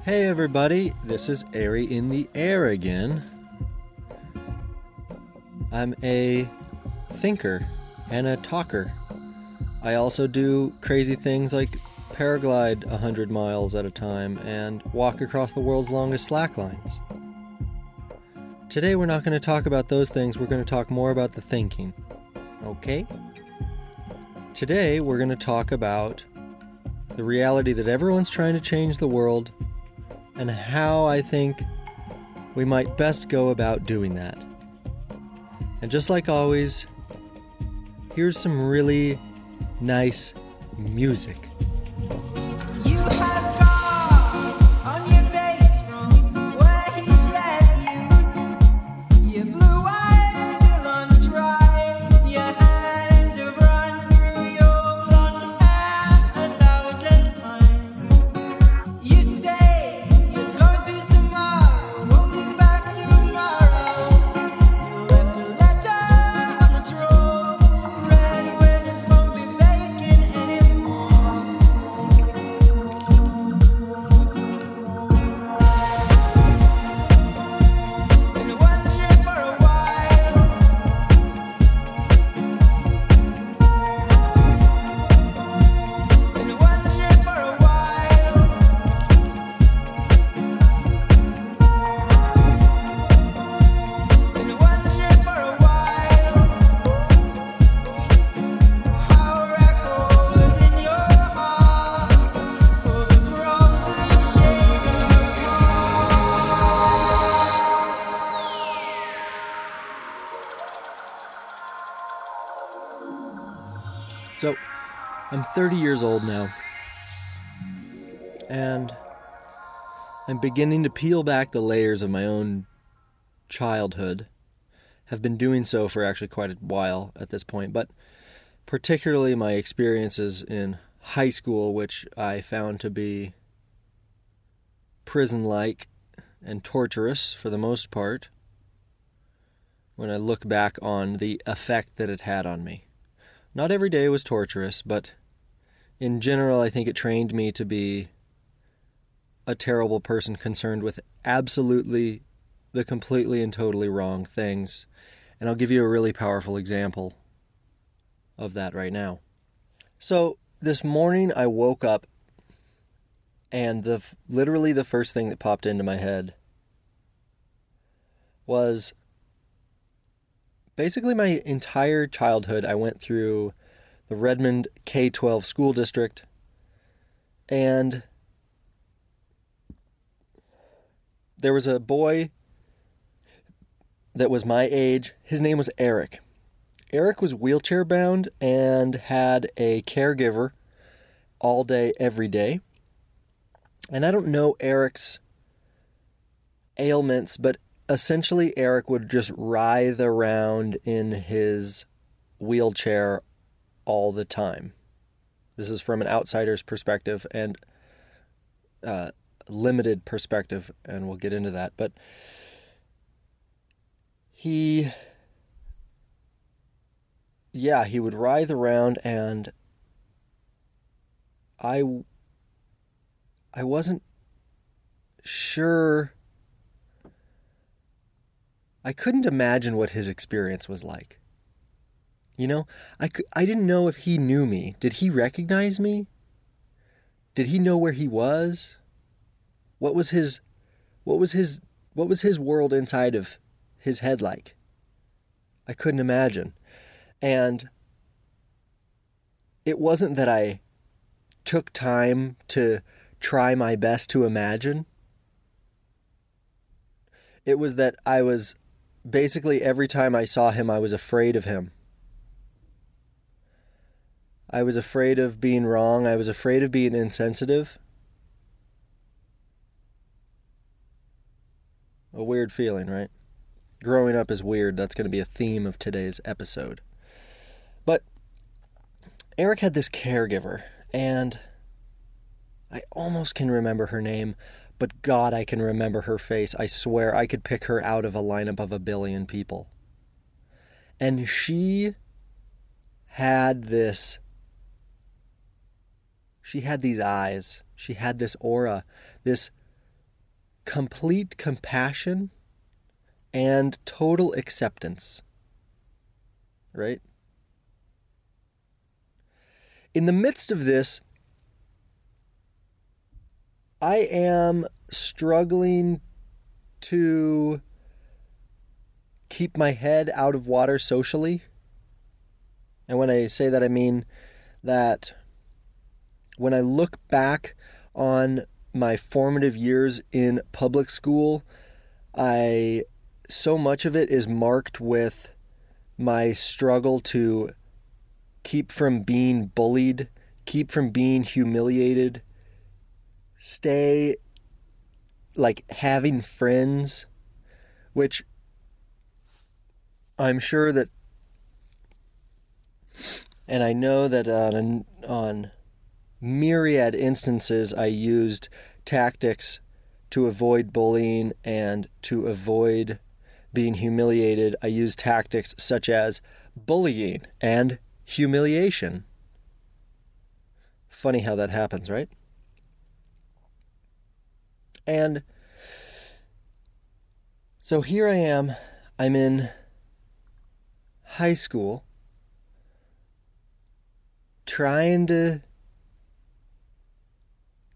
Hey everybody, this is Airy in the Air again. I'm a thinker and a talker. I also do crazy things like paraglide 100 miles at a time and walk across the world's longest slack lines. Today we're not going to talk about those things, we're going to talk more about the thinking. Okay? Today we're going to talk about the reality that everyone's trying to change the world, and how I think we might best go about doing that. And just like always, here's some really nice music. You have scars on your face from where he left you. Your blue eyes still undry. Your hands have run through your blonde hair 1,000 times. You say you're going to Samara, won't be back tomorrow. You left a letter on the drawer. Breadwinners won't be baking anymore. Been wondering for a while. Been wondering for a while. Been wondering for a while. How records in your heart for the world to shake apart. So, I'm 30 years old now, and I'm beginning to peel back the layers of my own childhood. Have been doing so for actually quite a while at this point, but particularly my experiences in high school, which I found to be prison-like and torturous for the most part, when I look back on the effect that it had on me. Not every day was torturous, but in general, I think it trained me to be a terrible person concerned with absolutely the completely and totally wrong things. And I'll give you a really powerful example of that right now. So this morning I woke up and literally the first thing that popped into my head was basically my entire childhood. I went through the Redmond K 12 School District, and there was a boy that was my age. His name was Eric. Eric was wheelchair bound and had a caregiver all day, every day. And I don't know Eric's ailments, but essentially Eric would just writhe around in his wheelchair all the time. This is from an outsider's perspective and limited perspective, and we'll get into that. But he would writhe around, and I wasn't sure. I couldn't imagine what his experience was like. You know, I didn't know if he knew me. Did he recognize me? Did he know where he was? What was his world inside of his head like? I couldn't imagine. And it wasn't that I took time to try my best to imagine. It was that I was basically every time I saw him, I was afraid of him. I was afraid of being wrong. I was afraid of being insensitive. A weird feeling, right? Growing up is weird. That's going to be a theme of today's episode. But Eric had this caregiver, and I almost can remember her name, but God, I can remember her face. I swear I could pick her out of a lineup of a billion people. And she had this, she had these eyes, she had this aura, this complete compassion and total acceptance, right? In the midst of this, I am struggling to keep my head out of water socially. And when I say that, I mean that when I look back on my formative years in public school, so much of it is marked with my struggle to keep from being bullied, keep from being humiliated, stay like having friends, which I'm sure that, and I know that on myriad instances I used tactics to avoid bullying and to avoid being humiliated. I used tactics such as bullying and humiliation. Funny how that happens, right? And so here I am, I'm in high school, trying to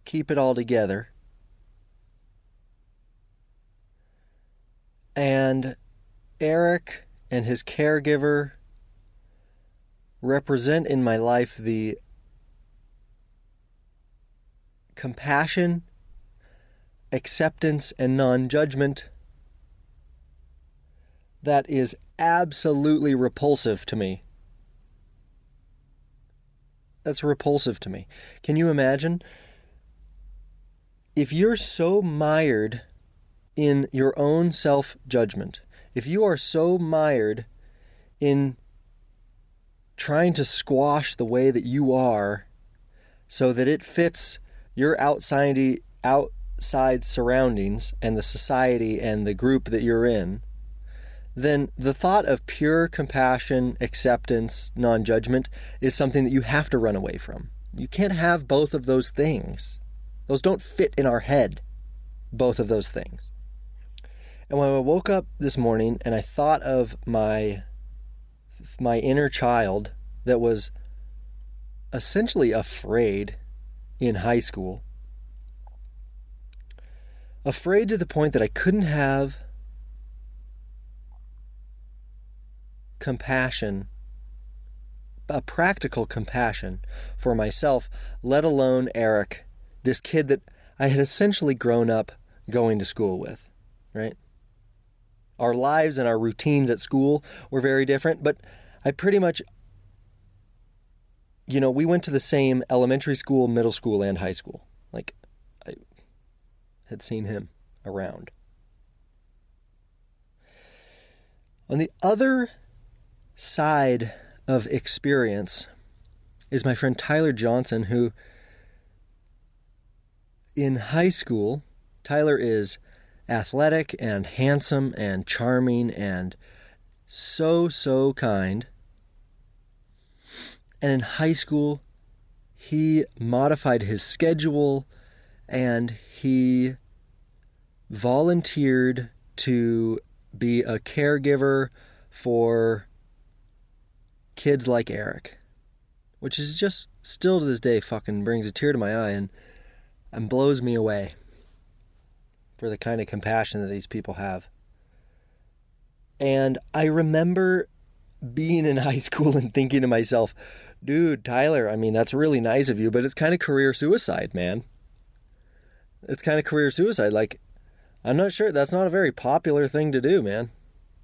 keep it all together. And Eric and his caregiver represent in my life the compassion, acceptance, and non-judgment that is absolutely repulsive to me. That's repulsive to me. Can you imagine? If you're so mired in your own self-judgment, if you are so mired in trying to squash the way that you are so that it fits your outside surroundings and the society and the group that you're in, then the thought of pure compassion, acceptance, non-judgment is something that you have to run away from. You can't have both of those things. Those don't fit in our head, both of those things. And when I woke up this morning and I thought of my inner child that was essentially afraid in high school, afraid to the point that I couldn't have compassion, a practical compassion for myself, let alone Eric, this kid that I had essentially grown up going to school with, right? Our lives and our routines at school were very different, but I pretty much, we went to the same elementary school, middle school, and high school. Like, I had seen him around. On the other side of experience is my friend Tyler Johnson, who in high school, Tyler is athletic and handsome and charming and so kind. And in high school, he modified his schedule and he volunteered to be a caregiver for kids like Eric, which is just still to this day fucking brings a tear to my eye and blows me away for the kind of compassion that these people have. And I remember being in high school and thinking to myself, dude, Tyler, that's really nice of you, but it's kind of career suicide, man. It's kind of career suicide. Like, I'm not sure. That's not a very popular thing to do, man.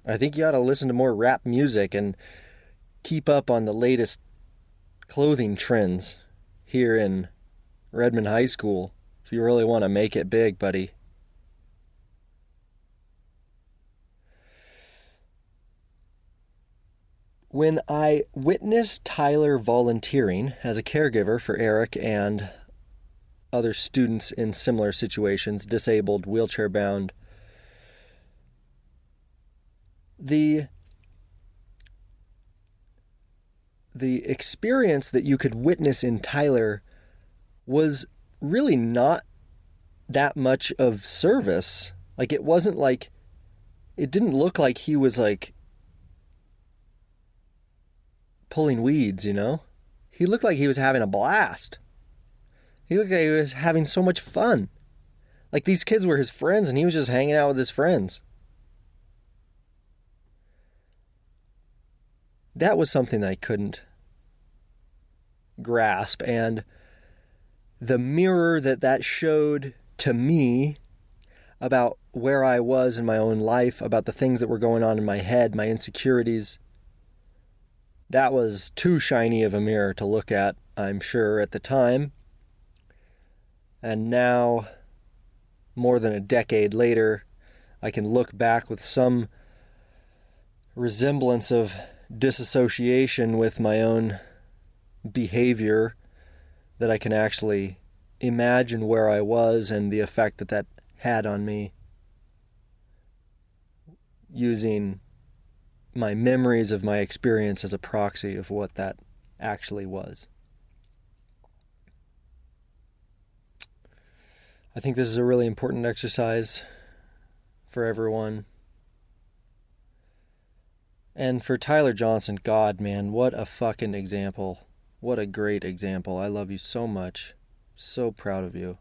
I think you ought to listen to more rap music and keep up on the latest clothing trends here in Redmond High School if you really want to make it big, buddy. When I witnessed Tyler volunteering as a caregiver for Eric and other students in similar situations, disabled, wheelchair-bound, the the experience that you could witness in Tyler was really not that much of service. Like, it wasn't like, it didn't look like he was like pulling weeds, you know? He looked like he was having a blast. He looked like he was having so much fun. Like, these kids were his friends and he was just hanging out with his friends. That was something that I couldn't grasp. And the mirror that showed to me about where I was in my own life, about the things that were going on in my head, my insecurities, that was too shiny of a mirror to look at, I'm sure, at the time. And now, more than a decade later, I can look back with some resemblance of disassociation with my own behavior, that I can actually imagine where I was and the effect that had on me, using my memories of my experience as a proxy of what that actually was. I think this is a really important exercise for everyone. And for Tyler Johnson, God, man, what a fucking example. What a great example. I love you so much. So proud of you.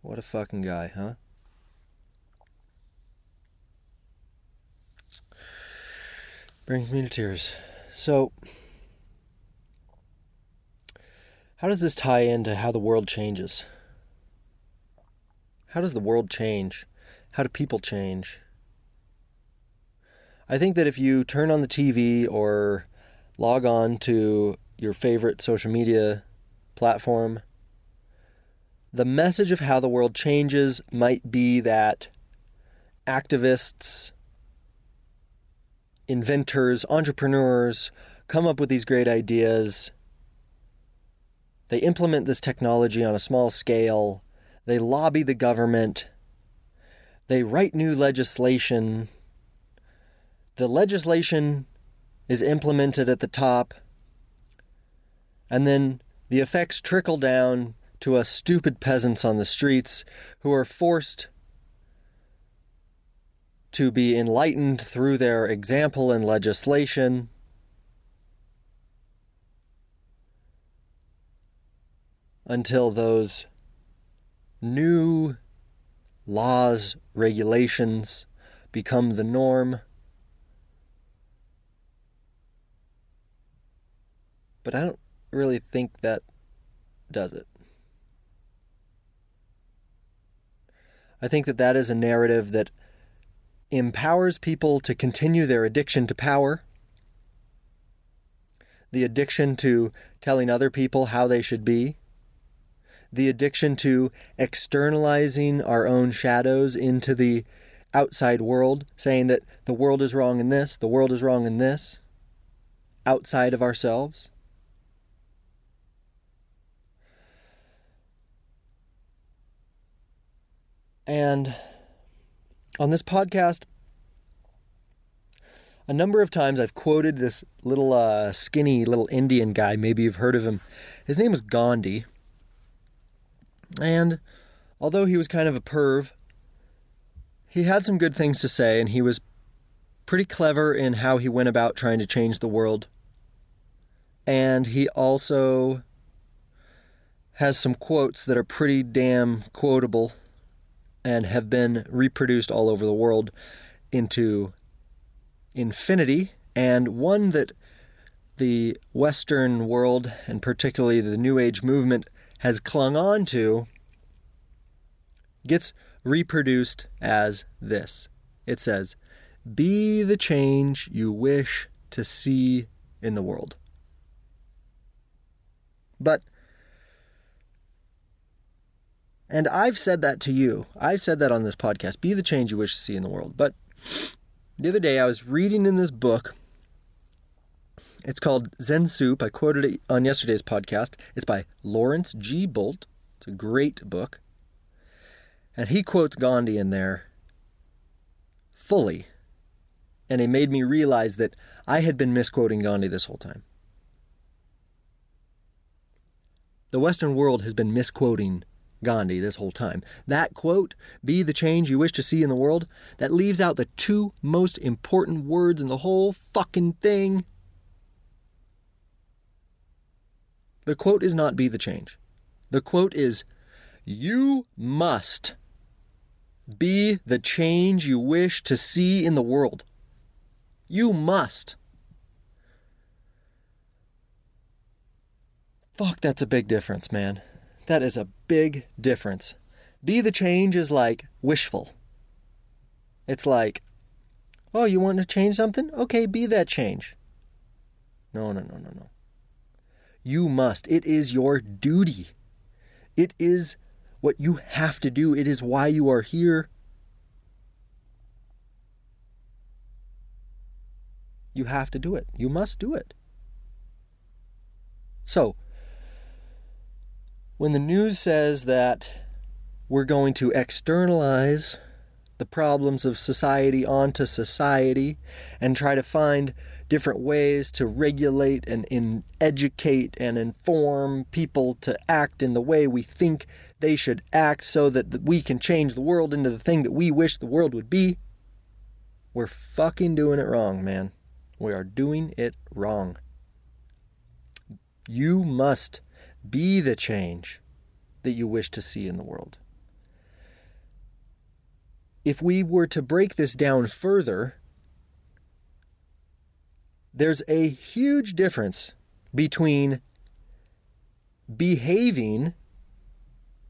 What a fucking guy, huh? Brings me to tears. So, how does this tie into how the world changes? How does the world change? How do people change? I think that if you turn on the TV or log on to your favorite social media platform, the message of how the world changes might be that activists, inventors, entrepreneurs come up with these great ideas. They implement this technology on a small scale. They lobby the government. They write new legislation. The legislation is implemented at the top, and then the effects trickle down to us stupid peasants on the streets who are forced to be enlightened through their example and legislation. Until those new laws, regulations become the norm. But I don't really think that does it. I think that is a narrative that empowers people to continue their addiction to power, the addiction to telling other people how they should be, the addiction to externalizing our own shadows into the outside world, saying that the world is wrong in this, the world is wrong in this, outside of ourselves. And on this podcast, a number of times I've quoted this little skinny little Indian guy. Maybe you've heard of him. His name was Gandhi. And although he was kind of a perv, he had some good things to say, and he was pretty clever in how he went about trying to change the world. And he also has some quotes that are pretty damn quotable and have been reproduced all over the world into infinity. And one that the Western world, and particularly the New Age movement, has clung on to gets reproduced as this. It says, "Be the change you wish to see in the world." But, and I've said that to you. I've said that on this podcast. Be the change you wish to see in the world. But the other day I was reading in this book. It's called Zen Soup. I quoted it on yesterday's podcast. It's by Lawrence G. Bolt. It's a great book. And he quotes Gandhi in there fully. and it made me realize that I had been misquoting Gandhi this whole time. The Western world has been misquoting Gandhi this whole time. That quote, "Be the change you wish to see in the world," that leaves out the two most important words in the whole fucking thing. The quote is not "be the change." The quote is, "You must be the change you wish to see in the world." You must. Fuck, that's a big difference, man. That is a big difference. Be the change is like wishful. It's like, oh, you want to change something? Okay, be that change. No. You must. It is your duty. It is what you have to do. It is why you are here. You have to do it. You must do it. So, when the news says that we're going to externalize the problems of society onto society and try to find different ways to regulate and educate and inform people to act in the way we think they should act so that we can change the world into the thing that we wish the world would be, we're fucking doing it wrong, man. We are doing it wrong. You must be the change that you wish to see in the world. If we were to break this down further, there's a huge difference between behaving.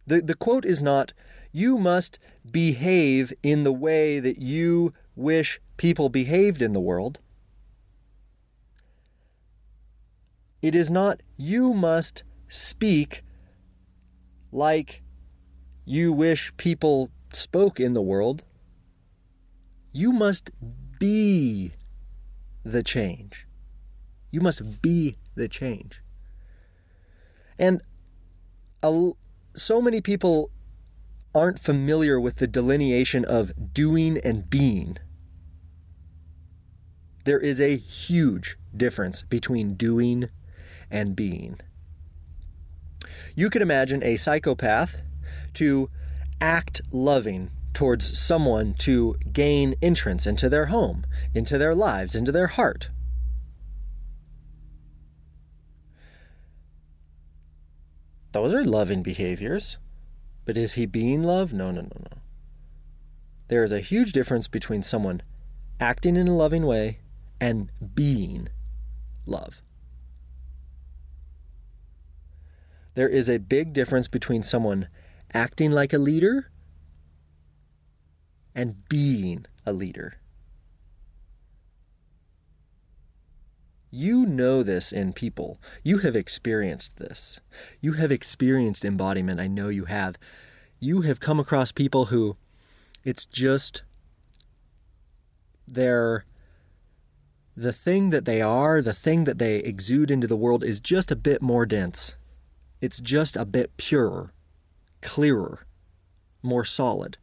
The quote is not, "You must behave in the way that you wish people behaved in the world." It is not, "You must speak like you wish people spoke in the world." You must be the change. You must be the change. And so many people aren't familiar with the delineation of doing and being. There is a huge difference between doing and being. You could imagine a psychopath to act loving towards someone to gain entrance into their home, into their lives, into their heart. Those are loving behaviors. But is he being loved? No. There is a huge difference between someone acting in a loving way and being love. There is a big difference between someone acting like a leader and being a leader. You know this in people. You have experienced this. You have experienced embodiment. I know you have. You have come across people who it's just the thing that they are, the thing that they exude into the world is just a bit more dense. It's just a bit purer, clearer, more solid.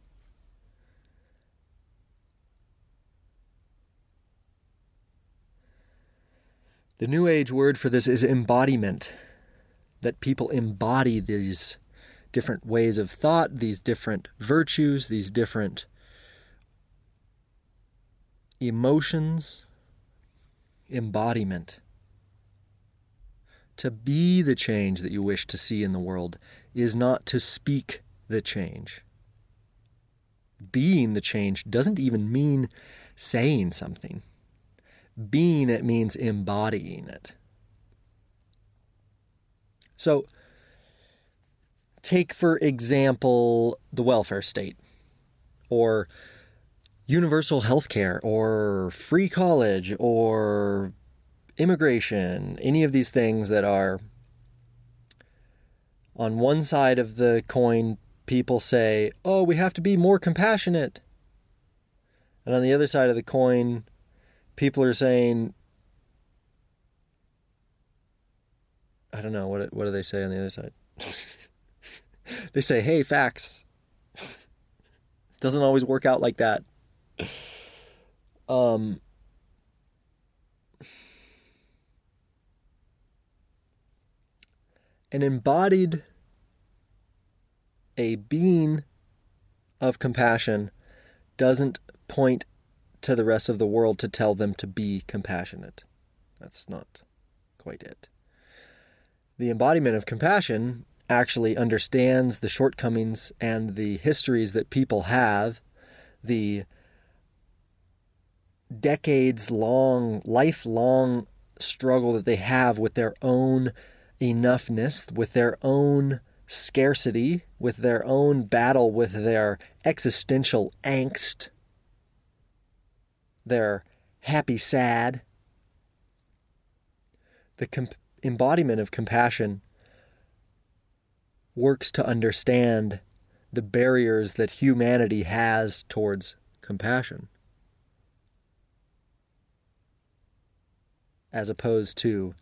The New Age word for this is embodiment, that people embody these different ways of thought, these different virtues, these different emotions. Embodiment. To be the change that you wish to see in the world is not to speak the change. Being the change doesn't even mean saying something. Being it means embodying it. So, take for example the welfare state, or universal health care, or free college, or immigration, any of these things that are on one side of the coin, people say, oh, we have to be more compassionate. And on the other side of the coin, people are saying, I don't know, what do they say on the other side? They say, hey, facts. It doesn't always work out like that. and embodied a being of compassion doesn't point to the rest of the world to tell them to be compassionate. That's not quite it. The embodiment of compassion actually understands the shortcomings and the histories that people have, the decades-long, lifelong struggle that they have with their own enoughness, with their own scarcity, with their own battle, with their existential angst, their happy sad. The embodiment of compassion works to understand the barriers that humanity has towards compassion, as opposed to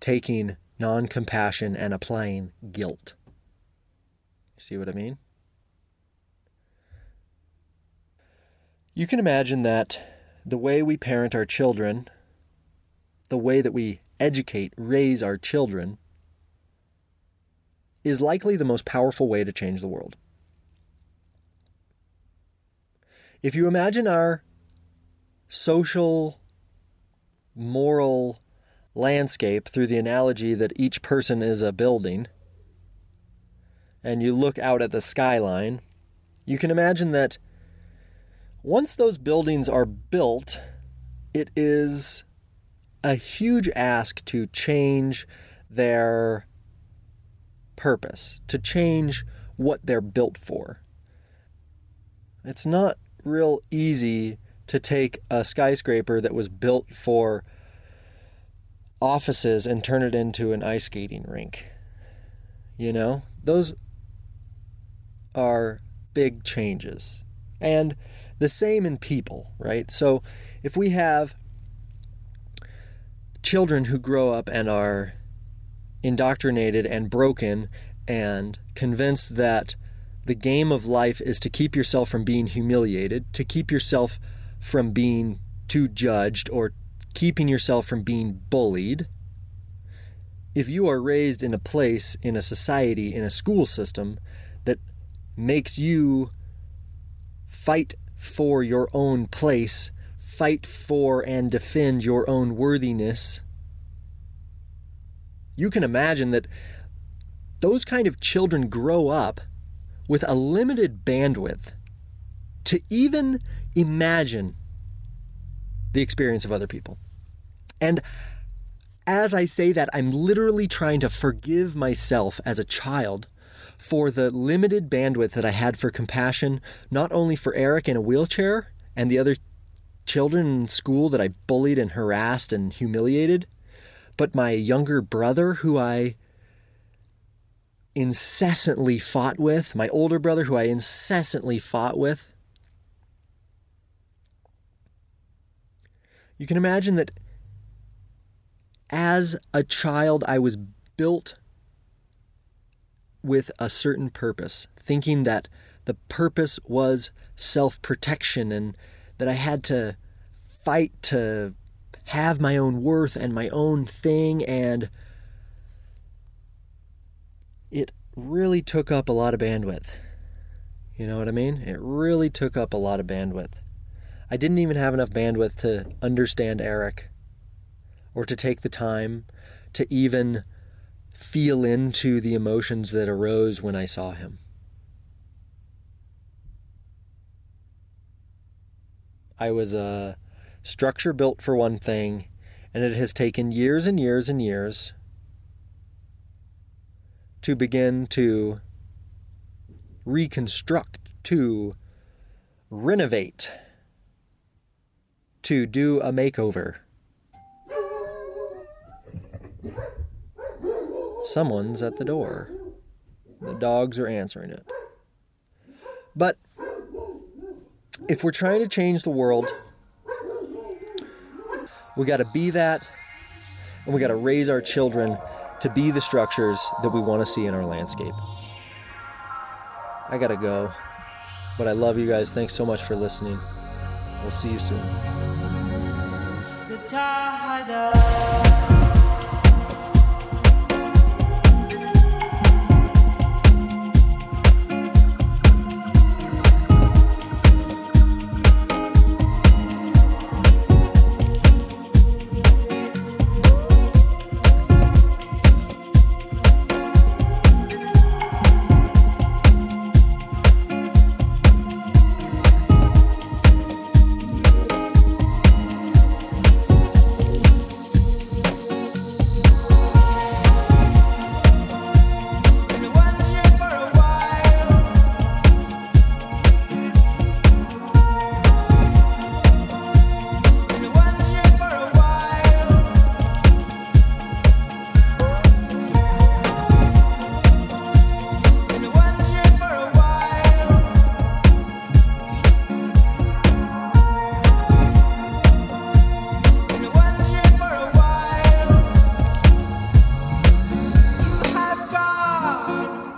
taking non-compassion and applying guilt. You see what I mean? You can imagine that the way we parent our children, the way that we educate, raise our children, is likely the most powerful way to change the world. If you imagine our social, moral landscape through the analogy that each person is a building, and you look out at the skyline, you can imagine that once those buildings are built, it is a huge ask to change their purpose, to change what they're built for. It's not real easy to take a skyscraper that was built for offices and turn it into an ice skating rink. You know, those are big changes. And the same in people, right? So if we have children who grow up and are indoctrinated and broken and convinced that the game of life is to keep yourself from being humiliated, to keep yourself from being too judged, or keeping yourself from being bullied. If you are raised in a place, in a society, in a school system that makes you fight for your own place, fight for and defend your own worthiness, you can imagine that those kind of children grow up with a limited bandwidth to even imagine the experience of other people. And as I say that, I'm literally trying to forgive myself as a child for the limited bandwidth that I had for compassion, not only for Eric in a wheelchair and the other children in school that I bullied and harassed and humiliated, but my younger brother, who I incessantly fought with, my older brother, who I incessantly fought with. You can imagine that as a child, I was built with a certain purpose, thinking that the purpose was self-protection and that I had to fight to have my own worth and my own thing. And it really took up a lot of bandwidth. You know what I mean? It really took up a lot of bandwidth. I didn't even have enough bandwidth to understand Eric or to take the time to even feel into the emotions that arose when I saw him. I was a structure built for one thing, and it has taken years and years and years to begin to reconstruct, to renovate, to do a makeover. Someone's at the door. The dogs are answering it. But if we're trying to change the world, we got to be that, and we got to raise our children to be the structures that we want to see in our landscape. I got to go, but I love you guys. Thanks so much for listening. We'll see you soon. The Taza.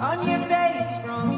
on your face from